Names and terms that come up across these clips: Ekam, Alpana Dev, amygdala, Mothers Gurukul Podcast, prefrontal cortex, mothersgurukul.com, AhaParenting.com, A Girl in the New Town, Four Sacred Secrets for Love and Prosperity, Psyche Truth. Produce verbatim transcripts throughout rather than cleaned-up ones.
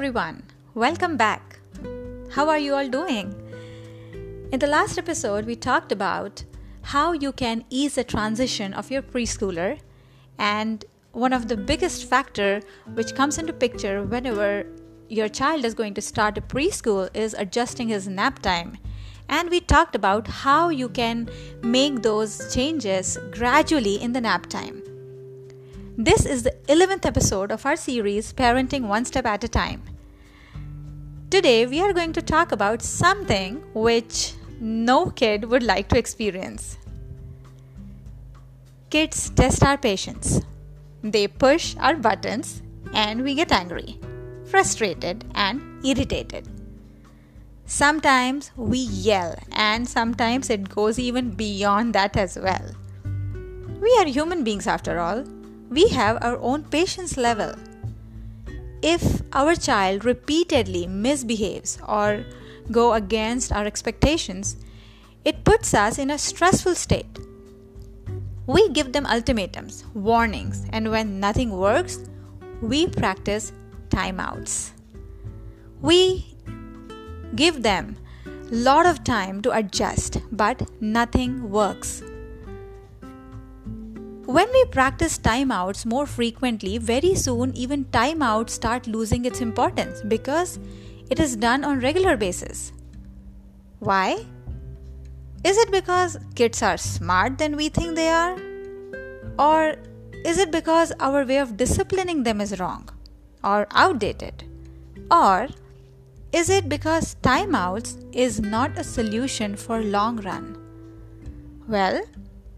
everyone. Welcome back. How are you all doing? In the last episode, we talked about how you can ease the transition of your preschooler, and one of the biggest factor which comes into picture whenever your child is going to start a preschool is adjusting his nap time. And we talked about how you can make those changes gradually in the nap time. This is the eleventh episode of our series, Parenting One Step at a Time. Today, we are going to talk about something which no kid would like to experience. Kids test our patience. They push our buttons and we get angry, frustrated and irritated. Sometimes we yell, and sometimes it goes even beyond that as well. We are human beings after all. We have our own patience level. If our child repeatedly misbehaves or go against our expectations, it puts us in a stressful state. We give them ultimatums, warnings, and when nothing works, we practice timeouts. We give them a lot of time to adjust, but nothing works. When we practice timeouts more frequently, very soon even timeouts start losing its importance because it is done on regular basis. Why? Is it because kids are smart than we think they are? Or is it because our way of disciplining them is wrong or outdated? Or is it because timeouts is not a solution for long run? Well,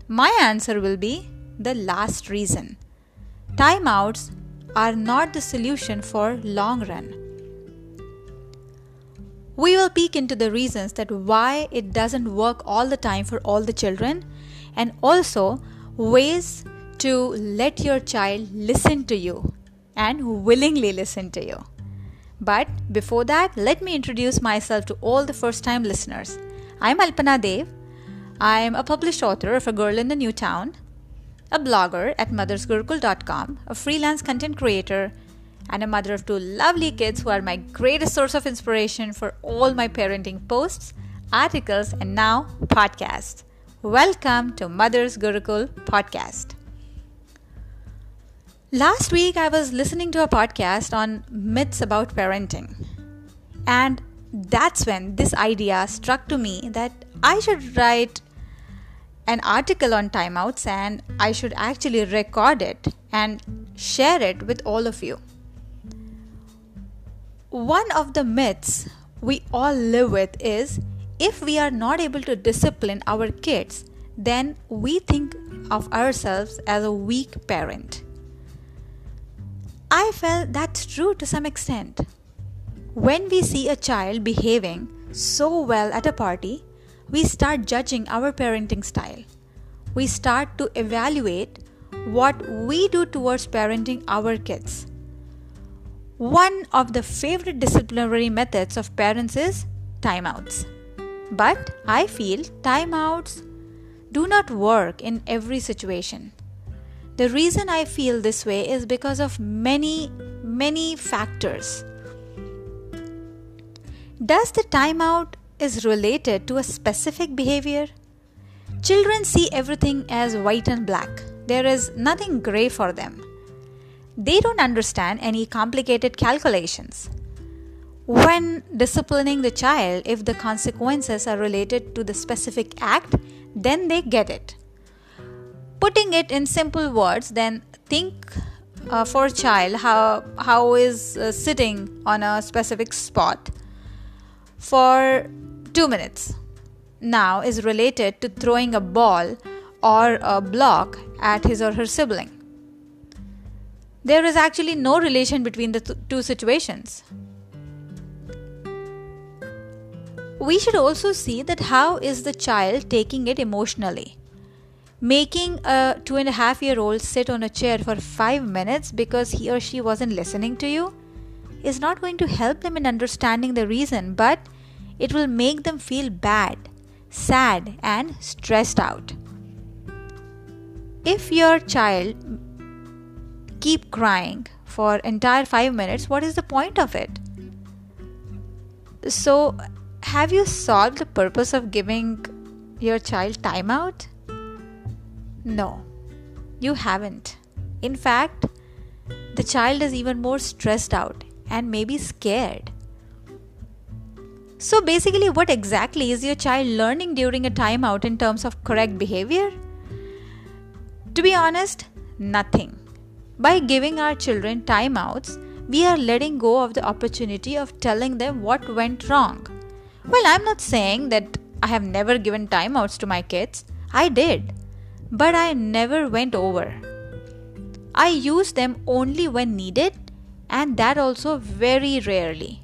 my answer will be the last reason. Timeouts are not the solution for long run. We will peek into the reasons that why it doesn't work all the time for all the children, and also ways to let your child listen to you and willingly listen to you. But before that, let me introduce myself to all the first-time listeners. I'm Alpana Dev. I'm a published author of A Girl in the New Town, a blogger at mothers gurukul dot com, a freelance content creator, and a mother of two lovely kids who are my greatest source of inspiration for all my parenting posts, articles, and now podcasts. Welcome to Mothers Gurukul Podcast. Last week, I was listening to a podcast on myths about parenting. And that's when this idea struck to me that I should write an article on timeouts, and I should actually record it and share it with all of you. One of the myths we all live with is if we are not able to discipline our kids, then we think of ourselves as a weak parent. I felt that's true to some extent. When we see a child behaving so well at a party, we start judging our parenting style. We start to evaluate what we do towards parenting our kids. One of the favorite disciplinary methods of parents is timeouts. But I feel timeouts do not work in every situation. The reason I feel this way is because of many, many factors. Does the timeout is related to a specific behavior? Children see everything as white and black. There is nothing gray for them. They don't understand any complicated calculations. When disciplining the child, if the consequences are related to the specific act, then they get it. Putting it in simple words, then think uh, for a child how, how is uh, sitting on a specific spot for two minutes now is related to throwing a ball or a block at his or her sibling. There is actually no relation between the th- two situations. We should also see that how is the child taking it emotionally. Making a two and a half year old sit on a chair for five minutes because he or she wasn't listening to you is not going to help them in understanding the reason, but it will make them feel bad, sad, and stressed out. If your child keep crying for entire five minutes, what is the point of it? So, have you solved the purpose of giving your child time out? No, you haven't. In fact, the child is even more stressed out and maybe scared. So basically, what exactly is your child learning during a timeout in terms of correct behavior? To be honest, nothing. By giving our children timeouts, we are letting go of the opportunity of telling them what went wrong. Well, I'm not saying that I have never given timeouts to my kids. I did. But I never went over. I used them only when needed, and that also very rarely.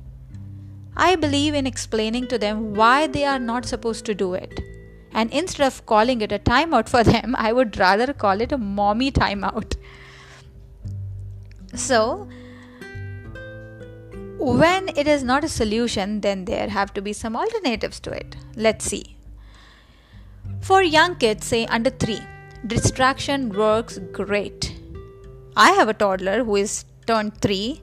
I believe in explaining to them why they are not supposed to do it. And instead of calling it a timeout for them, I would rather call it a mommy timeout. So, when it is not a solution, then there have to be some alternatives to it. Let's see. For young kids, say under three, distraction works great. I have a toddler who is turned three.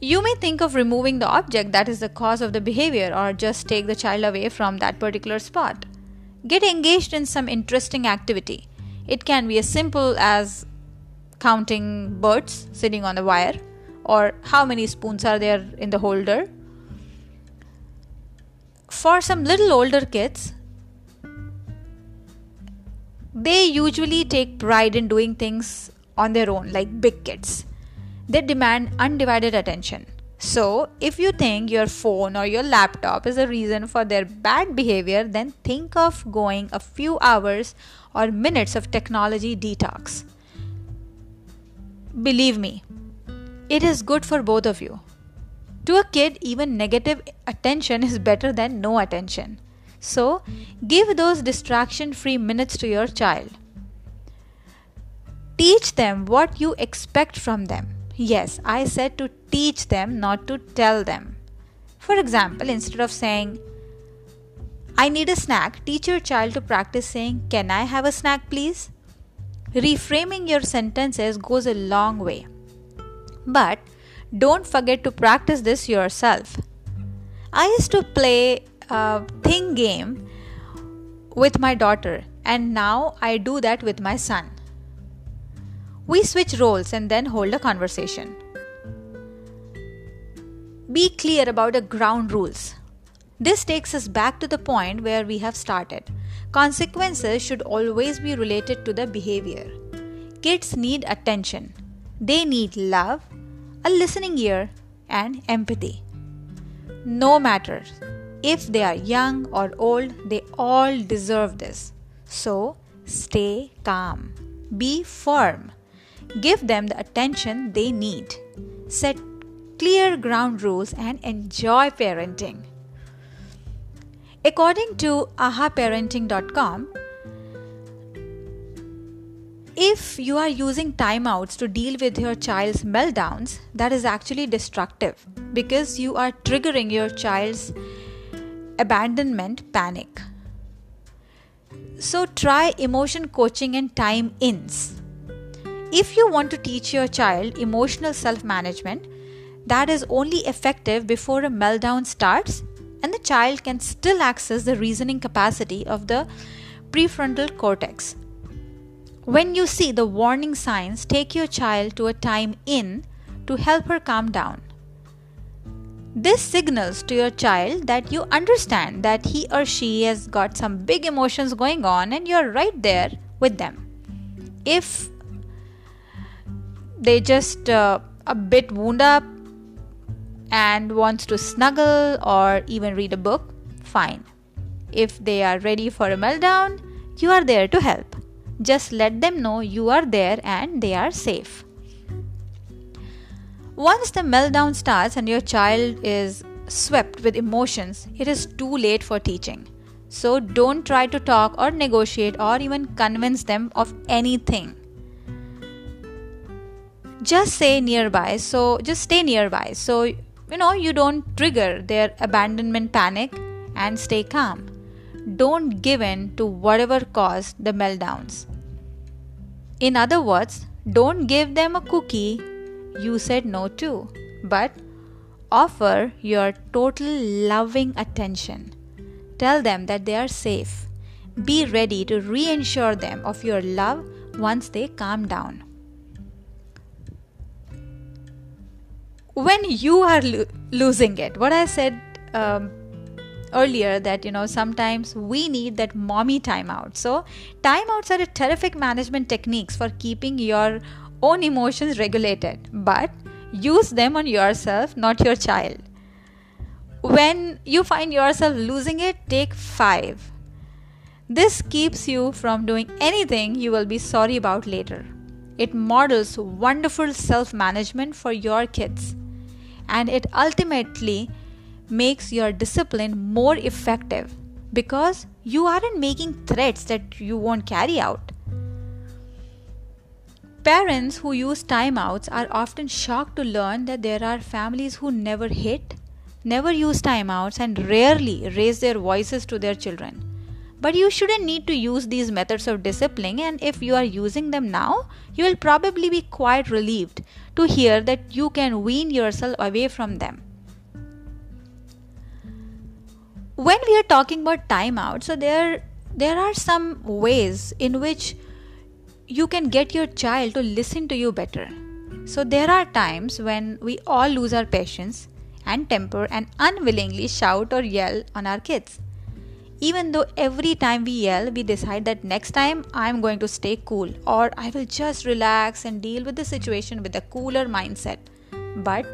You may think of removing the object that is the cause of the behavior, or just take the child away from that particular spot. Get engaged in some interesting activity. It can be as simple as counting birds sitting on the wire, or how many spoons are there in the holder. For some little older kids, they usually take pride in doing things on their own, like big kids. They demand undivided attention. So, if you think your phone or your laptop is a reason for their bad behavior, then think of going a few hours or minutes of technology detox. Believe me, it is good for both of you. To a kid, even negative attention is better than no attention. So, give those distraction-free minutes to your child. Teach them what you expect from them. Yes, I said to teach them, not to tell them. For example, instead of saying, I need a snack, teach your child to practice saying, can I have a snack please? Reframing your sentences goes a long way. But, don't forget to practice this yourself. I used to play a thing game with my daughter, and now I do that with my son. We switch roles and then hold a conversation. Be clear about the ground rules. This takes us back to the point where we have started. Consequences should always be related to the behavior. Kids need attention. They need love, a listening ear, and empathy. No matter if they are young or old, they all deserve this. So, stay calm. Be firm. Give them the attention they need. Set clear ground rules and enjoy parenting. According to aha parenting dot com, if you are using timeouts to deal with your child's meltdowns, that is actually destructive because you are triggering your child's abandonment panic. So try emotion coaching and time ins. If you want to teach your child emotional self-management, that is only effective before a meltdown starts and the child can still access the reasoning capacity of the prefrontal cortex. When you see the warning signs, take your child to a time in to help her calm down. This signals to your child that you understand that he or she has got some big emotions going on and you're right there with them. If they just uh, a bit wound up and wants to snuggle or even read a book, fine. If they are ready for a meltdown, you are there to help. Just let them know you are there and they are safe. Once the meltdown starts and your child is swept with emotions, it is too late for teaching. So don't try to talk or negotiate or even convince them of anything. Just stay nearby, so just stay nearby so you know you don't trigger their abandonment panic and stay calm. Don't give in to whatever caused the meltdowns. In other words, don't give them a cookie you said no to, but offer your total loving attention. Tell them that they are safe. Be ready to reassure them of your love once they calm down. When you are lo- losing it, what I said um, earlier, that you know sometimes we need that mommy timeout. So timeouts are a terrific management techniques for keeping your own emotions regulated, but use them on yourself, not your child. When you find yourself losing it, take five. This keeps you from doing anything you will be sorry about later. It models wonderful self-management for your kids, and it ultimately makes your discipline more effective because you aren't making threats that you won't carry out. Parents who use timeouts are often shocked to learn that there are families who never hit, never use timeouts, and rarely raise their voices to their children. But you shouldn't need to use these methods of discipline, and if you are using them now, you will probably be quite relieved to hear that you can wean yourself away from them. When we are talking about timeout, so there, there are some ways in which you can get your child to listen to you better. So there are times when we all lose our patience and temper and unwillingly shout or yell on our kids. Even though every time we yell, we decide that next time I am going to stay cool, or I will just relax and deal with the situation with a cooler mindset. But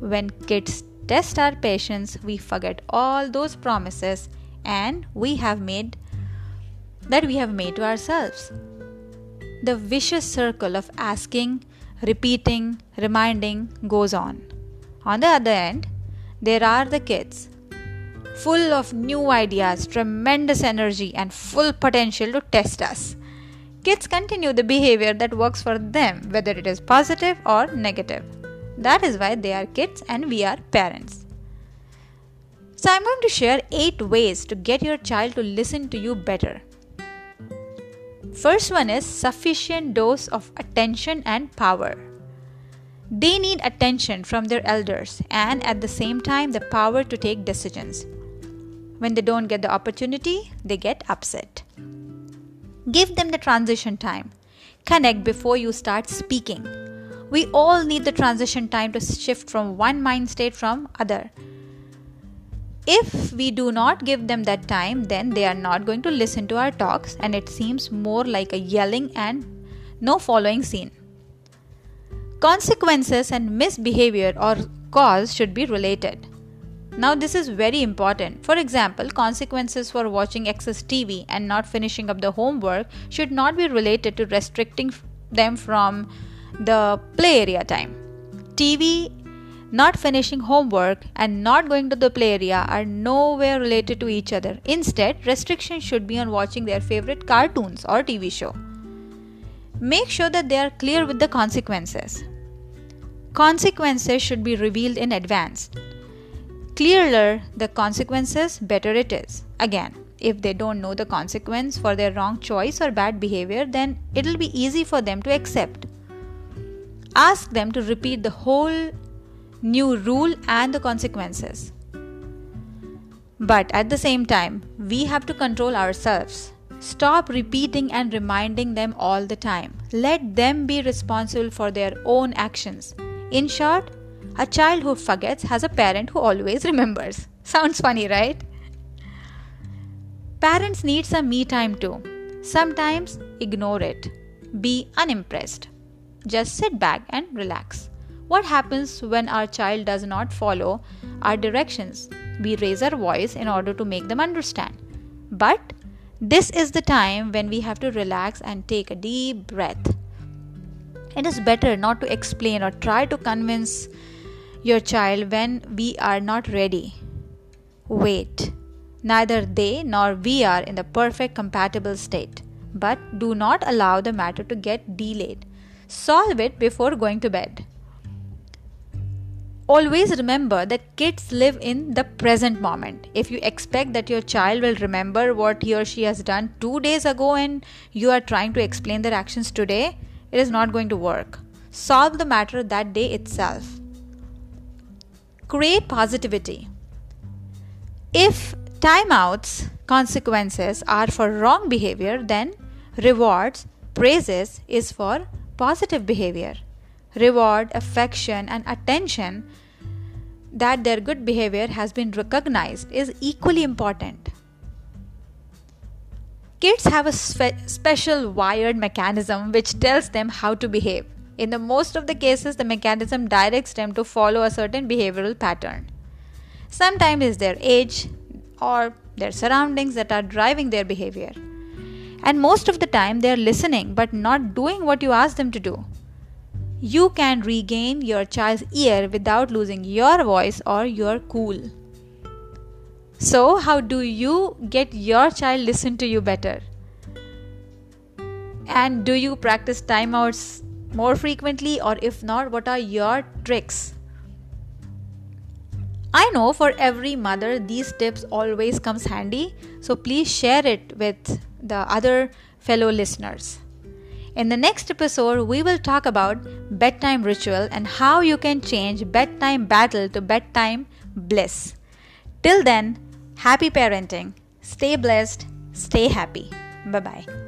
when kids test our patience, we forget all those promises and we have made that we have made to ourselves. The vicious circle of asking, repeating, reminding goes on. On the other end, there are the kids, full of new ideas, tremendous energy, and full potential to test us. Kids continue the behavior that works for them, whether it is positive or negative. That is why they are kids and we are parents. So I'm going to share eight ways to get your child to listen to you better. First one is sufficient dose of attention and power. They need attention from their elders and at the same time the power to take decisions. When they don't get the opportunity, they get upset. Give them the transition time. Connect before you start speaking. We all need the transition time to shift from one mind state from other. If we do not give them that time, then they are not going to listen to our talks, and it seems more like a yelling and no following scene. Consequences and misbehavior or cause should be related. Now this is very important. For example, consequences for watching excess T V and not finishing up the homework should not be related to restricting them from the play area time. T V, not finishing homework, and not going to the play area are nowhere related to each other. Instead, restrictions should be on watching their favorite cartoons or T V show. Make sure that they are clear with the consequences. Consequences should be revealed in advance. Clearer the consequences, better it is. Again, if they don't know the consequence for their wrong choice or bad behavior, then it'll be easy for them to accept. Ask them to repeat the whole new rule and the consequences. But at the same time, we have to control ourselves. Stop repeating and reminding them all the time. Let them be responsible for their own actions. In short, a child who forgets has a parent who always remembers. Sounds funny, right? Parents need some me time too. Sometimes ignore it. Be unimpressed. Just sit back and relax. What happens when our child does not follow our directions? We raise our voice in order to make them understand. But this is the time when we have to relax and take a deep breath. It is better not to explain or try to convince your child when we are not ready. Wait. Neither they nor we are in the perfect compatible state. But do not allow the matter to get delayed. Solve it before going to bed. Always remember that kids live in the present moment. If you expect that your child will remember what he or she has done two days ago and you are trying to explain their actions today, it is not going to work. Solve the matter that day itself. create positivity. If timeouts consequences are for wrong behavior, then rewards, praises is for positive behavior. Reward, affection and attention that their good behavior has been recognized is equally important. Kids have a spe- special wired mechanism which tells them how to behave. In the most of the cases, the mechanism directs them to follow a certain behavioral pattern. Sometimes it's their age or their surroundings that are driving their behavior. And most of the time they are listening but not doing what you ask them to do. You can regain your child's ear without losing your voice or your cool. So, how do you get your child listen to you better? And do you practice timeouts more frequently, or if not, what are your tricks? I know for every mother these tips always comes handy, so please share it with the other fellow listeners. In the next episode, we will talk about bedtime ritual and how you can change bedtime battle to bedtime bliss. Till then, happy parenting. Stay blessed, stay happy. Bye-bye.